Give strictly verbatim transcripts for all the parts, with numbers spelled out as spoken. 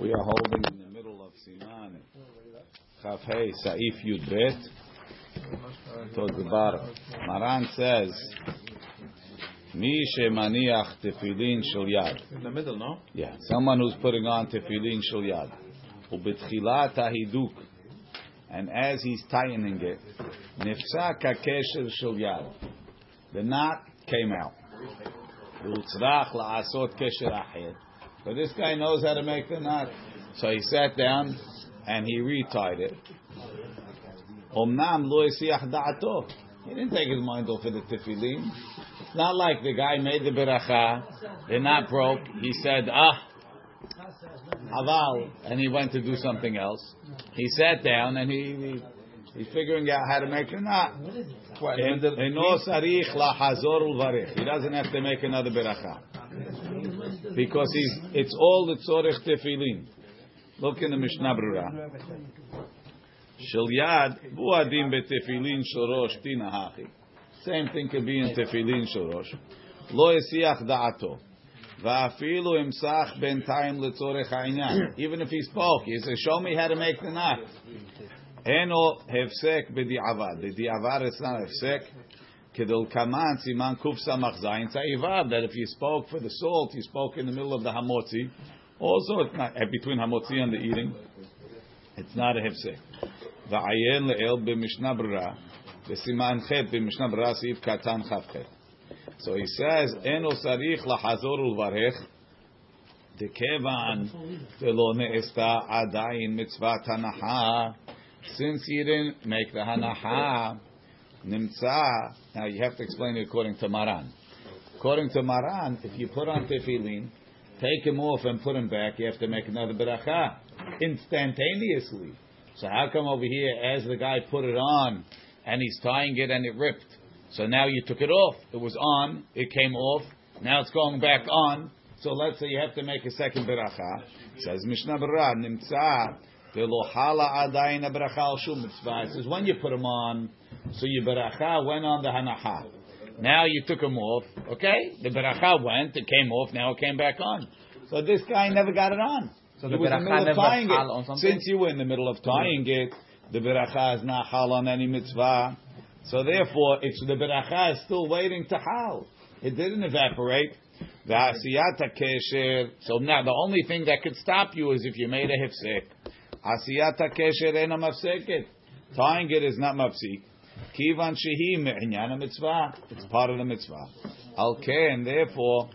We are holding in the middle of Siman Chaf Hei Saif Yud Bet towards the bottom. Maran says, "Mi shemaniach tefillin shel yad." In the middle, no? Yeah, someone who's putting on tefillin shel yad. Ubetchilat hahiduk, and as he's tightening it, nefsak hakesher shel yad, the knot came out. Utzrach laasot kesher acher. But this guy knows how to make the knot. So he sat down and he retied it. He didn't take his mind off of the tefillin. It's not like the guy made the beracha, the knot broke, he said, ah, haval, and he went to do something else. He sat down and he, he he's figuring out how to make the knot. He doesn't have to make another beracha. Because he's, it's all the tzorech tefillin. Look in the Mishnah Berurah. Shel yad buadim betefillin shorosh tinahachi. Same thing could be in tefillin shorosh. Lo esiach da'ato. Va'afilu imsach bentayim letzorech ha'inyan. Even if he spoke, he said, "Show me how to make the knot." Eno hefsek b'di'avad. The di'avad is not hefsek. That if you spoke for the salt, you spoke in the middle of the hamotzi. Also, it's not between hamotzi and the eating. It's not a hefsek. Va'ayen le'el b'mishnah b'ra b'siman chet b'mishnah b'ra siv katan chavchet. So he says, "Eno sarich lahazor ulvarech dekevan telo ne'esta adayin mitzvat hanaha." Since he didn't make the hanaha. Nimtza. Now you have to explain it according to Maran. According to Maran, if you put on tefillin, take him off and put him back, you have to make another beracha instantaneously. So how come over here, as the guy put it on and he's tying it and it ripped? So now you took it off. It was on. It came off. Now it's going back on. So let's say you have to make a second beracha. It says Mishnah Berurah Nimtza. It says when you put them on, so your beracha went on the hanacha. Now you took them off. Okay, the beracha went, it came off, now it came back on. So this guy never got it on. So he the was in the middle of tying it. Since you were in the middle of tying it, the beracha is not hal on any mitzvah. So therefore, it's the beracha is still waiting to hal. It didn't evaporate. So now the only thing that could stop you is if you made a hefsek. Asiyata kesher ena mafseket. Tying it is not mafsik. Kivan shehi me'inyan mitzvah. It's part of the mitzvah. Alke, and therefore,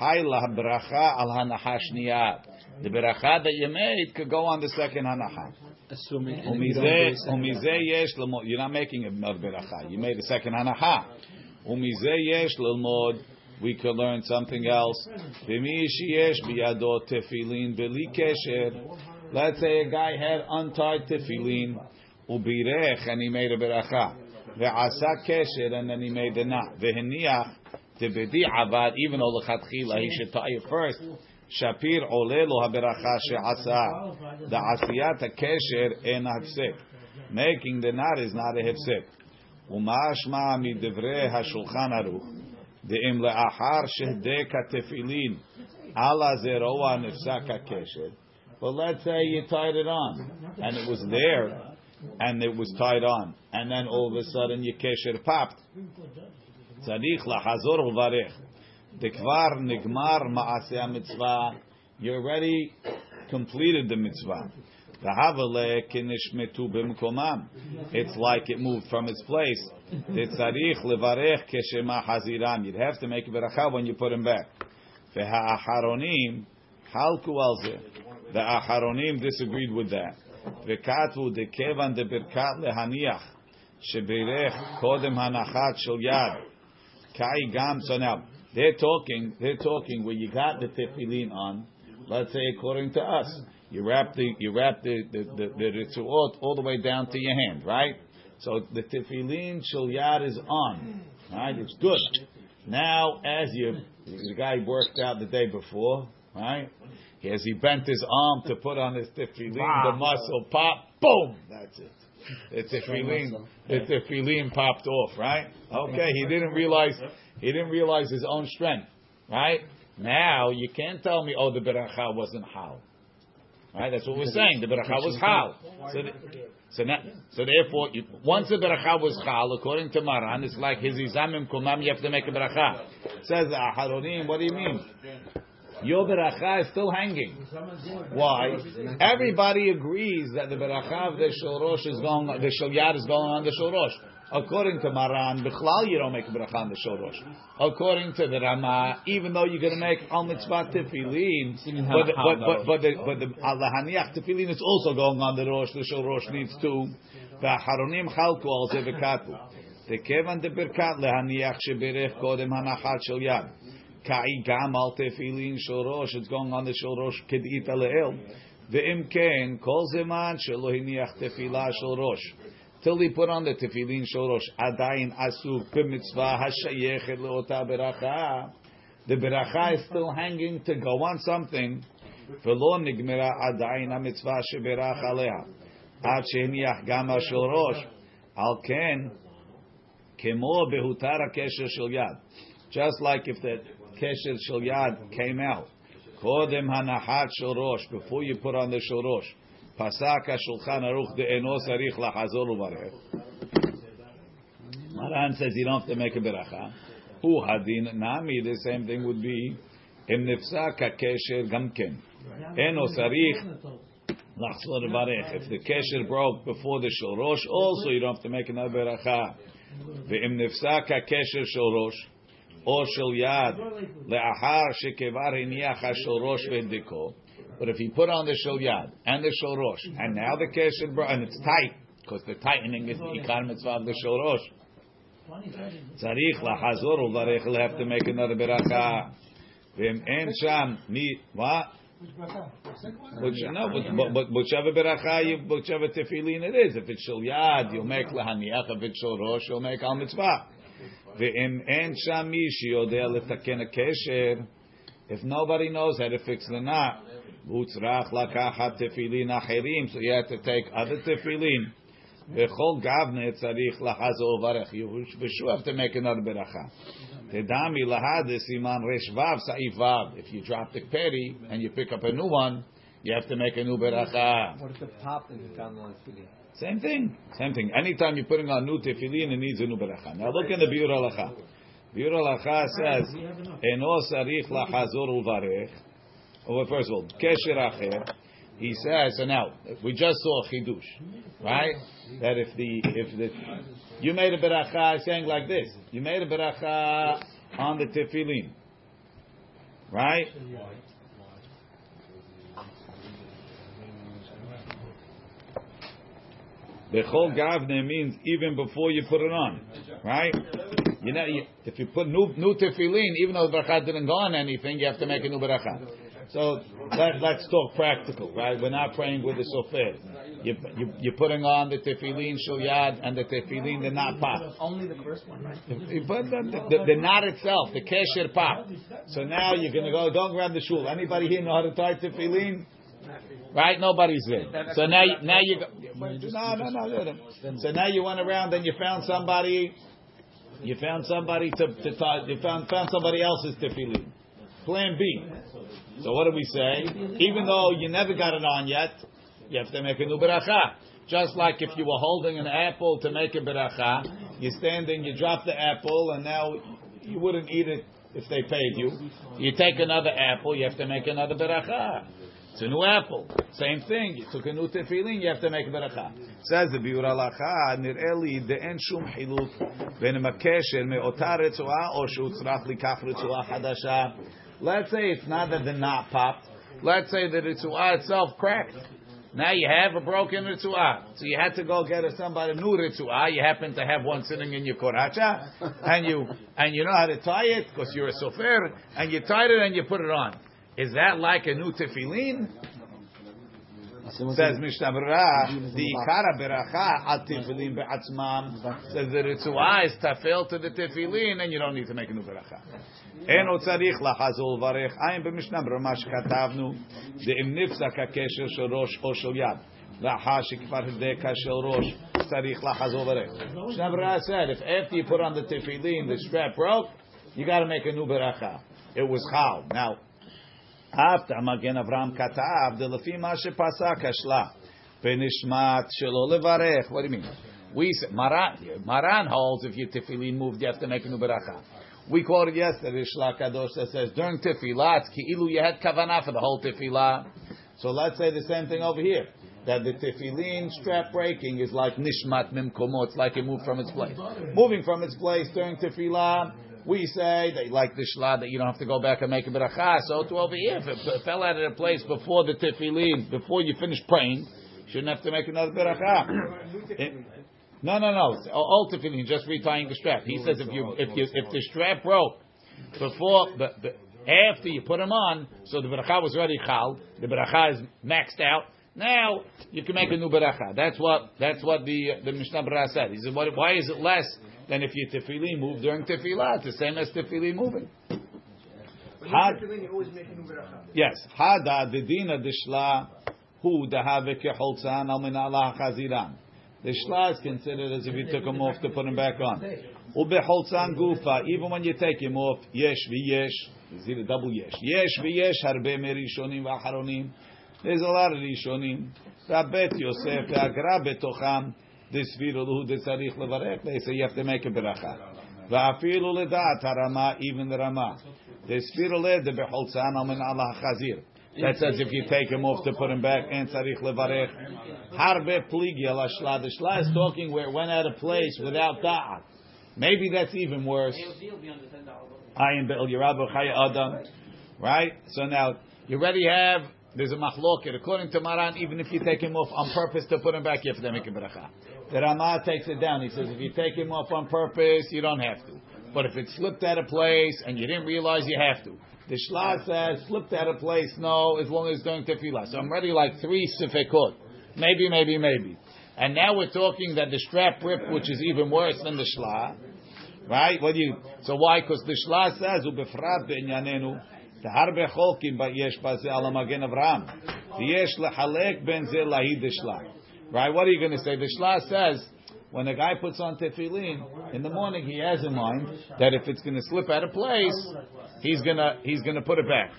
hayla bracha al hanacha shniyah. The bracha that you made could go on the second hanacha. Assuming you're not making a bracha. You made a second hanacha. Umizeh yesh l'mod. We could learn something else. B'mi sheyesh biyadot tefillin b'li kesher. Let's say a guy had untied tefillin, ubirech, and he made a beracha. Ve'asa kesher, and then he made the knot. Ve'heniach tebedi avad, even though lechatchila he should tie it first. Shapir olelo haberacha she'asa. The asiyat kesher en hafsek. Making the knot is not a hafsek. Umashma midevrei hashulchan aruch. De'im le'achar shehdeka tefillin ala zeroa nefsaka kesher. But let's say you tied it on, and it was there, and it was tied on, and then all of a sudden your kesher popped. Tzarich lachazor uvarech. Dekvar nigmar ma'aseh hamitzvah. You already completed the mitzvah. V'havale kinishmetu b'mkomam. It's like it moved from its place. Tzarich levarech keshema haziram. You'd have to make a beracha when you put him back. V'ha'acharonim halku alzeh. The Acharonim disagreed with that. V'katvu dekevan deberkat lehaniach sheberech kodem hanachat shel yad kai gam. So now they're talking. They're talking. Where you got the tefillin on, let's say according to us, you wrap the you wrap the the the, the, the all, all the way down to your hand, right? So the tefillin shel yad is on, right? It's good. Now as you the guy worked out the day before, right? As he bent his arm to put on his tefillin, wow. The muscle popped, boom! That's it. The tefillin, the tefillin popped off, right? Okay, he didn't realize he didn't realize his own strength, right? Now you can't tell me, oh, the beracha wasn't hal, Right? That's what we're saying. The beracha was chal. So, the, so, na, so therefore, you, once the beracha was chal, according to Maran, it's like his izamim kumam. You have to make a beracha. Says Aharonim, what do you mean? Your beracha is still hanging. Why? Everybody agrees that the beracha of the shulrosh is going, the shulyad is going on the shulrosh. According to Maran, Bichlal, you don't make a bracha on the Shorosh. According to the Rama, even though you're going to make Al Mitzvah Tefillin, but but but but the Al Haniach Tefillin is also going on the Rosh. The Shorosh needs to. The Haronim Chalku Al Zevekatu. The Kevan the Berkat LeHaniach Sheberech Kodem Hanachat Shel Yad. Kai Gam Al Tefillin Shorosh. It's going on the Shorosh Kedita LeEl. The Imken Kol Zeman Shelohiniach Tefillah Shorosh. Till he put on the tefillin shorosh, adayin asur b'mitzvah hashayechet leota beracha. The beracha is still hanging to go on something. V'lo nigmera adayin hamitzvah sheberach aleha. Ad shehniach gam hashorosh. Al ken kemo behutar hakesher shel yad. Just like if the kesher shel yad came out, kodem hanachat shorosh, before you put on the shorosh. Pasaka Shulchan Aruch de'enos arich lachazor uvarech. Maran says you don't have to make a beracha. Hu hadin nami, the same thing would be im nifsa kakesher gamken. Enos arich lachazor uvarech. If the kesher broke before the shorosh, also you don't have to make another beracha. Ve'im nifsa kakesher shorosh or shel yad le'achar shekevar hiniach hashorosh v'diko. But if he put on the sholyad and the shorosh, and now the kesher bro, and it's tight, because the tightening is the ikar mitzvah of the shorosh. Tzarich lahazor uvarech, he'll have to make another beracha. V'im en sham mi what? No, but whichever beracha, whichever tefillin it is, if it's sholyad, you'll make lahaniach. If it's shorosh, you'll make al mitzvah. V'im en sham mi shiyodeh letaken a kesher. If nobody knows how to fix the knot. So you have to take other tefillin. You sure have to make another beracha. If you drop the peri and you pick up a new one, you have to make a new beracha. What if the pop is down on tefillin? Same thing. Same thing. Anytime you're putting on new tefillin, it needs a new beracha. Now look in the Biur Halacha. Biur Halacha says, "Eno sarich lachazor uvarech." Well, first of all, kesher acher, he says, so now, we just saw chidush, right? That if the, if the, you made a beracha saying like this, you made a beracha on the tefillin, right? Bechol gavne means even before you put it on, right? You know, you, if you put new, new tefillin, even though the beracha didn't go on anything, you have to make a new beracha. So let, let's talk practical, right? We're not praying with the sofer. You, you, you're putting on the tefillin sholyad and the tefillin the knot pop. Only the first one, right? But the, the, the knot itself, the kesher pop. So now you're going to go. Don't grab the shul. Anybody here know how to tie tefillin? Right? Nobody's there. So now, now you go, no, no, no. So now you went around and you found somebody. You found somebody to, to tie. You found found somebody else's tefillin. Plan B. So what do we say? Even though you never got it on yet, you have to make a new beracha. Just like if you were holding an apple to make a beracha, you're standing, you drop the apple, and now you wouldn't eat it if they paid you. You take another apple, you have to make another beracha. It's a new apple. Same thing. You took a new tefillin, you have to make a beracha. Says the Biur Halacha, nir'eh li de'en shum chiluk ben hakesher me'ota retzuah o she'utzraf likach retzuah hadasha. Let's say it's not that the knot popped. Let's say that the ritzuah itself cracked. Now you have a broken ritzuah. So you had to go get somebody new ritzuah. You happen to have one sitting in your koracha. And you and you know how to tie it because you're a sofer. And you tied it and you put it on. Is that like a new tefillin? Says Mishnah Berurah, the ikara beracha al tefillin be'atzmam. Says the ritzuah is tafel to the tefillin and you don't need to make a new beracha. Eno tzarich lachazol varech. Ayin b'mishnah b'ramash katavnu de'im nifzak hakesher shel rosh o shel yad la'achar shekvar hideka shel rosh tzarich lachazol varech. Mishnah Berurah said, if after you put on the tefillin the strap broke, you got to make a new beracha. It was chal. Now, After Maghen Abraham katav delafim ashe pasak ashla penishmat shelo levarech. What do you mean? We say Maran. Maran holds if your tefillin moved, you have to make a new beracha. We quoted yesterday Shla Kadosh that says during tefillah it's ki'ilu you had kavanah for the whole tefillah. So let's say the same thing over here. That the tefillin strap breaking is like nishmat mimkomo. It's like it moved from its place. Moving from its place during tefillah, we say that like the shla that you don't have to go back and make a beracha. So to over here, if it fell out of the place before the tefillin, before you finish praying, you shouldn't have to make another beracha. No, no, no. It's all tefillin, just retying the strap. He says if you if you if the strap broke before but, but after you put them on, so the beracha was already chal. The beracha is maxed out. Now you can make a new beracha. That's what that's what the the Mishnah Berurah said. He said, why is it less than if your tefillin move during tefillah? It's the same as tefillin moving. Had, tefillin, you always make a new beracha. Yes, hada dedina deshla hu dehave kecholzan al min ala chaziran. The shla is considered as if you took him off to put him back on. Ubecholzan gufa. Even when you take him off, yesh v'yesh. You see the double yesh. Yesh v'yesh harbe merishonim v'acharonim. There's a lot of Rishonim. Tabet Yosef, the Agra betocham, this viruhu de tzarich levarech. They say you have to make a beracha. Va'afilu ledat Rama, even the Rama. This viruled the becholzan al min ala chazir. That says if you take him off to put him back, and tzarich levarech. Harbe pligi al shla. The shla is talking where it went out of place without da'at. Maybe that's even worse. Ayin be'el yirabu chay adam. Right? So now you already have. There's a machloket. According to Maran, even if you take him off on purpose to put him back, you have to make a bracha. The Rama takes it down. He says, if you take him off on purpose, you don't have to. But if it slipped out of place and you didn't realize, you have to. The Shla says, slipped out of place, no, as long as during tefillah. So I'm ready like three sefekot. Maybe, maybe, maybe. And now we're talking that the strap ripped, which is even worse than the Shla. Right? What do you? So why? Because the Shla says, ubefrat b'inyanenu. The harbe cholkim ba yesh bazeh ala Maghen Avraham. Yesh lechalek ben zeh lahid deshla. Right? What are you going to say? The shla says when a guy puts on tefillin in the morning, he has in mind that if it's going to slip out of place, he's gonna he's gonna put it back,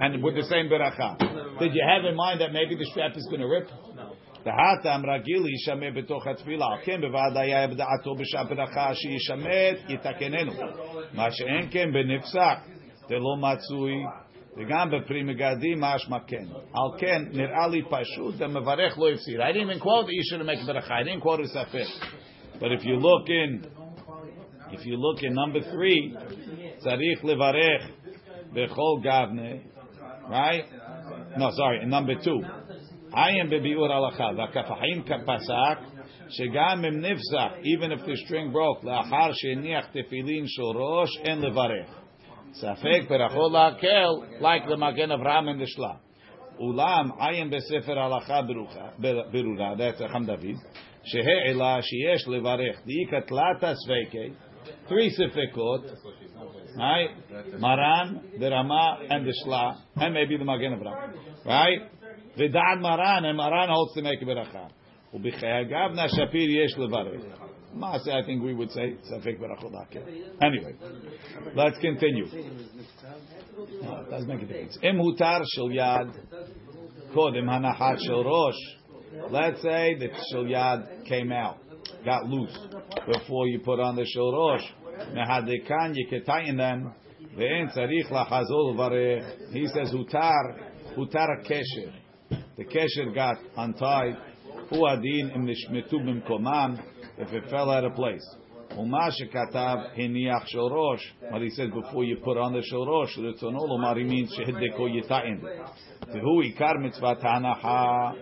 and with the same beracha. Did you have in mind that maybe the strap is going to rip? The hatam ragili yishameh betoch hatefillah. Ken bevadaya b'da'ato b'shah beracha sheyishameh yitakenenu. Ma she'en ken benifsak. The lo matzui, the gamba primigadi mashma ken al ken nirali pashut the mevarech lo yifsir. I didn't even quote the issue to make beracha. I didn't quote his affair. But if you look in, if you look in number three, tzarich levarech bechol gavne, right? No, sorry, in number two, I am bebiur halacha v'kafahim kapasak shegam im nifzach. Even if the string broke, la'achar sheiniach tefillin shorosh en levarech. Safek berachol lakel like the Maghen Avraham and the Shla. Ulam ayin besefer halacha berurah. That's Chacham David. Shehe ela sheyesh levarech diikat latas veike three sefekot. Right, Maran, the Rama, and the Shla, and maybe the Maghen Avraham. Right, v'da'at Maran and Maran holds to make beracha. Ubichayagav na shapir yesh levarech. I think we would say Safek Barachol Lakel. Anyway, let's continue. No, it does make a difference. Im hutar shel yad kodem hanachat shel rosh. Let's say that shel yad came out, got loose before you put on the shel rosh. Mehadekan you can tighten them. Ve'en tzarich lachazol varech. He says hutar hutar kesher. The kesher got untied. Uadin im nishmetu b'mkomam. If it fell out of place. But he says before you put on the shorosh, ritzonolomari means shehideko yita'in. Tehu ikar mitzvah hanacha.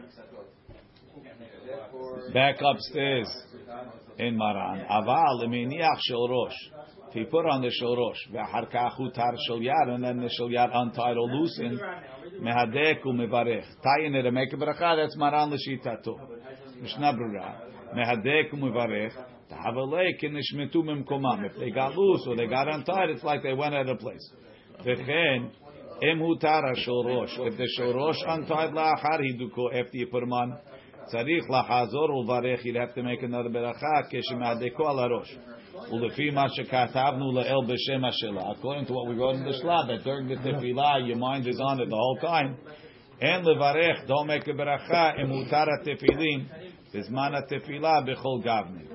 Back upstairs in Maran. Aval iminiach shorosh. If he put on the shorosh, ve'harkach utar sholyar, and then the sholyar untied or loosened, mehadeku mevarech. Tayin it and make a bracha. That's Maran l'shitato. Mishnah Berurah. If they got loose or they got untied, it's like they went out of place. If the shorosh untied la'achar hiduko, after you put him on, tzarich la'chazor uvarech, you'd have to make another beracha, keshemehadeko ala rosh. According to what we wrote in the Shla, that during the tefillah your mind is on it the whole time. And levarech, don't make a beracha emutara tefillin bismana tefillah bechol gavni.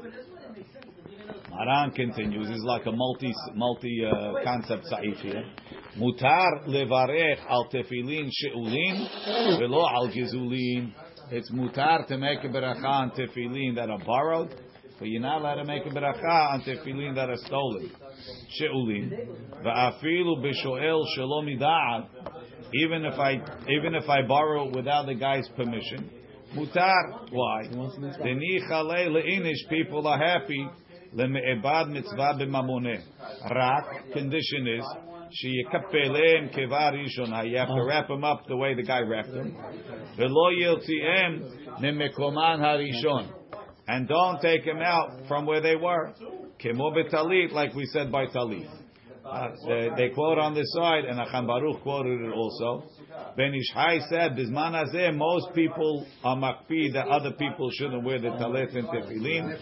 Maran continues. It's like a multi multi uh, concept saif here. Mutar levarech al tefillin sheulin velo al gizulin. It's mutar to make a beracha on tefillin that are borrowed, but you're not allowed to make a beracha on tefillin that are stolen. Sheulin va'afilu b'shoel shelo mida'at. Even if I even if I borrow without the guy's permission, mutar. Why? Denichalei leinish. People are happy. Leme'ebad mitzvah b'mamoneh. Rak condition is. You have to wrap him up the way the guy wrapped him. And don't take him out from where they were. Like we said by Talit. Uh, they, they quote on this side, and Chacham Baruch quoted it also. Ben Ish Chai said, "Bizman hazeh, most people are makpid that other people shouldn't wear the talit and tefillin.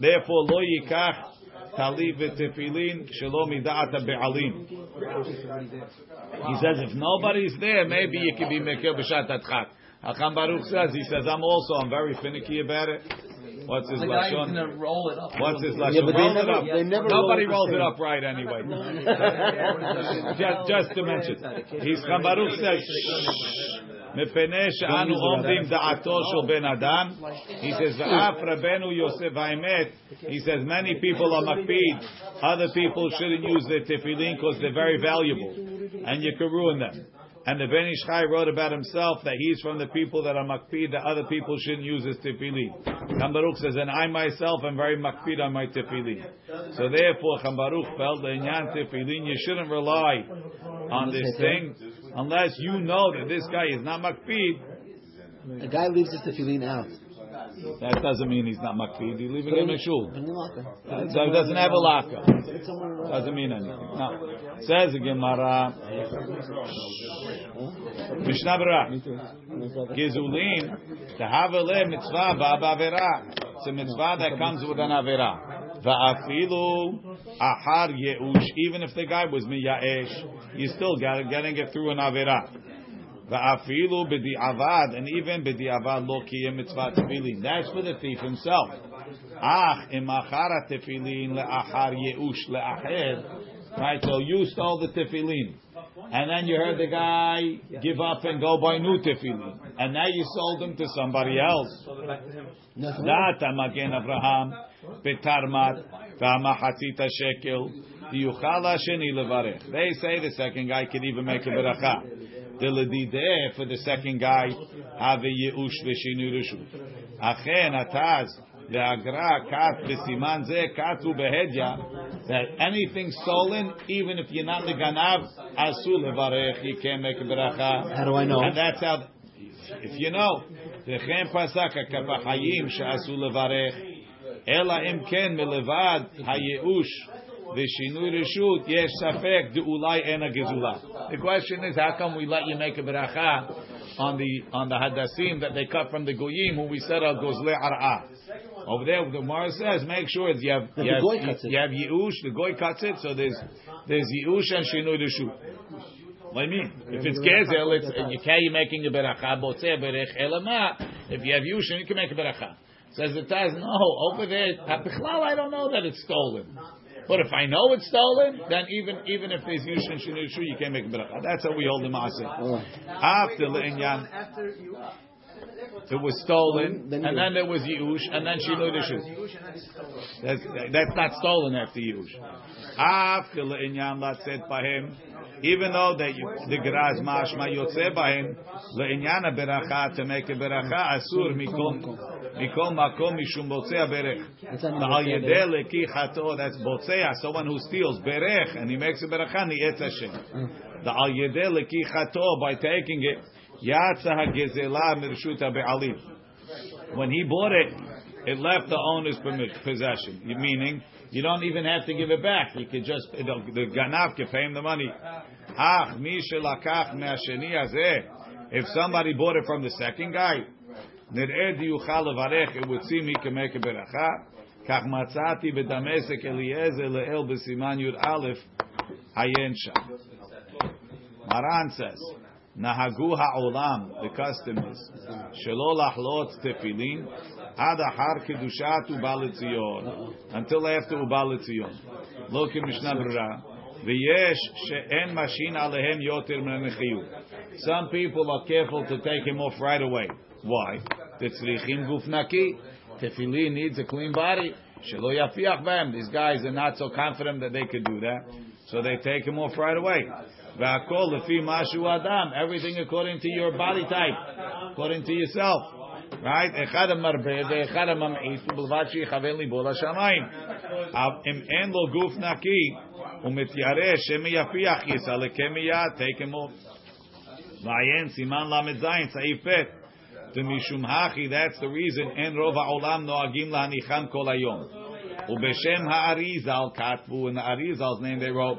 Therefore, lo yikach talit v'tefillin shelo mida'at ha'be'alim." He says, if nobody's there, maybe you can be mekil b'shat hatchak. Chacham Baruch says, he says, I'm also, I'm very finicky about it. What's his lashon? What's his lashon? Yeah, roll it up. They never Nobody roll rolls it up right anyway. just, just to mention, his Chacham Baruch says, "Mepeneh she'anu omdim da'ato shel ben adam." He says, "Va'af Rabbeinu Yosef ha'emet." He says, "Many people are makpid. Other people shouldn't use their tefillin because they're very valuable, and you can ruin them." And the Ben Ish Chai wrote about himself that he's from the people that are makpid, that other people shouldn't use his tefillin. Chacham Baruch says, and I myself am very makpid on my tefillin. So therefore, Chacham Baruch felt the inyan tefillin, you shouldn't rely on this thing unless you know that this guy is not makpid. The guy leaves his tefillin out. That doesn't mean he's not makpid. He's leaving him in shul. So he doesn't have a locker. Doesn't mean anything. No. Says the Gemara. Mishnah Berurah. Gizulin. The Haveleh mitzvah ba'avera. It's a mitzvah that comes with an avera. Va'afilu ahar yeush. Even if the guy was miyaesh, you still got it, getting it through an avera. Va'afilu b'di'avad, and even b'di'avad lo kiyeh mitzvah tefillin. That's for the thief himself. Ach imachara tefillin le'achar yeush le'acher. Right, so you stole the tefillin, and then you heard the guy give up and go buy new tefillin, and now you sold them to somebody else. Data Maghen Abraham betarmat v'amachatzit shekel yuchal hasheni levarech. They say the second guy could even make a beracha. For the second guy, have a yeush v'shinurushu. Achen ataz leagra kat b'siman ze katu behedya. That anything stolen, even if you're not the ganav, asul levarech. You can't make a beracha. How do I know? And that's how. If you know, dechen pasaka kapachayim sheasul levarech. Ela imken melevad hayeush. The Shinu Reshut, Yesh Safek, the Ulai and a Gezula. The question is, how come we let you make a beracha on the on the Hadassim that they cut from the Goyim, who we said are Gozle Ara'ah? Over there, the Gemara says, make sure you have you have, you have, you have Yeush, the Goy cuts it, so there's there's Yeush and Shinu Reshut. What do you mean? If it's Gezel, it's you can't you making a beracha, Boteh Berech Elama. If you have Yeush, you can make a beracha. Says the Taz, no, over there, I don't know that it's stolen. But if I know it's stolen, then even even if there's Yush and Shinushu, you can't make a beracha. That's how we hold the Maaseh. After Le'inyan, it was stolen, and then there was Yush, and then Shinushu. That's, that's not stolen after Yush. After Le'inyan, Latzet Bahem, even though that the Geraz Mashma Yotzeh Bahem, Le'inyan a beracha, to make a beracha, Asur Mikom. Mikol makom mishum botzei berech. Al yedeh leki chato. That's botzei. Someone who steals berech and he makes a berachan, he eats Hashem. The al yedeh leki chato, by taking it, yatsa hagezela mirshut habe'alim. When he bought it, it left the owner's possession. Meaning, you don't even have to give it back. You could just the, the ganav can pay him the money. Ach mi shelakach me'asheni hazeh. If somebody bought it from the second guy. It would seem he can make a beracha. Maran says, Nahagu ha'olam, the custom is, Shelo lachlot tefillin, ad achar kedushat u'bal etzion, until after u'bal etzion. Look in Mishnah Berurah. V'yesh she'en mashin alehem yoter min ha'nechiyut. Some people are careful to take him off right away. Why? Tetzrichim guf naki. Tefillin needs a clean body. Shelo yafiach b'hem. These guys are not so confident that they could do that. So they take him off right away. V'akol lefi mashu adam. Everything according to your body type, according to yourself, right? Echad marbe veechad mam'it ubelvad sheyichaven libo l'shamayim. Im en lo guf naki u'mityareh shemiyafiach yisaleke miyad. Take him off. V'ayen siman lamed zayin saif pet. The mishum hachi. That's the reason. En rov ha'olam noagim lahanicham kol hayom. Ubeshem ha'arizal katvu. In the Arizal's name they wrote,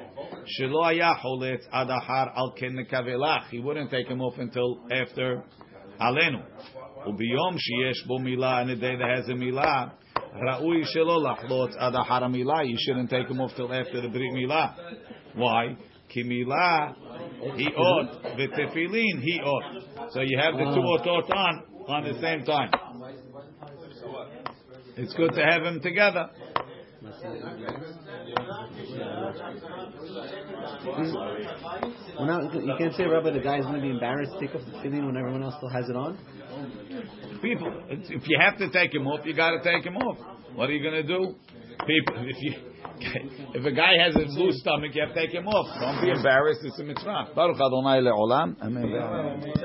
Shelo haya choletz ad achar al ken nekavelach. He wouldn't take him off until after Alenu. Ubiyom sheyesh bo milah. In the day that has a milah, Ra'ui shelo lachlotz ad achar milah. You shouldn't take him off till after the Brit milah. Why? Ki milah he ot. V'tefilin he ot. So you have the two otot on on the same time. It's good to have them together. Not, you can't say, Rabbi, the guy's going to be embarrassed to take off the tefillin when everyone else still has it on? People, if you have to take him off, you got to take him off. What are you going to do? People, if you, if a guy has a blue stomach, you have to take him off. Don't be embarrassed. It's a mitzvah. Baruch Adonai le'olam. Amen.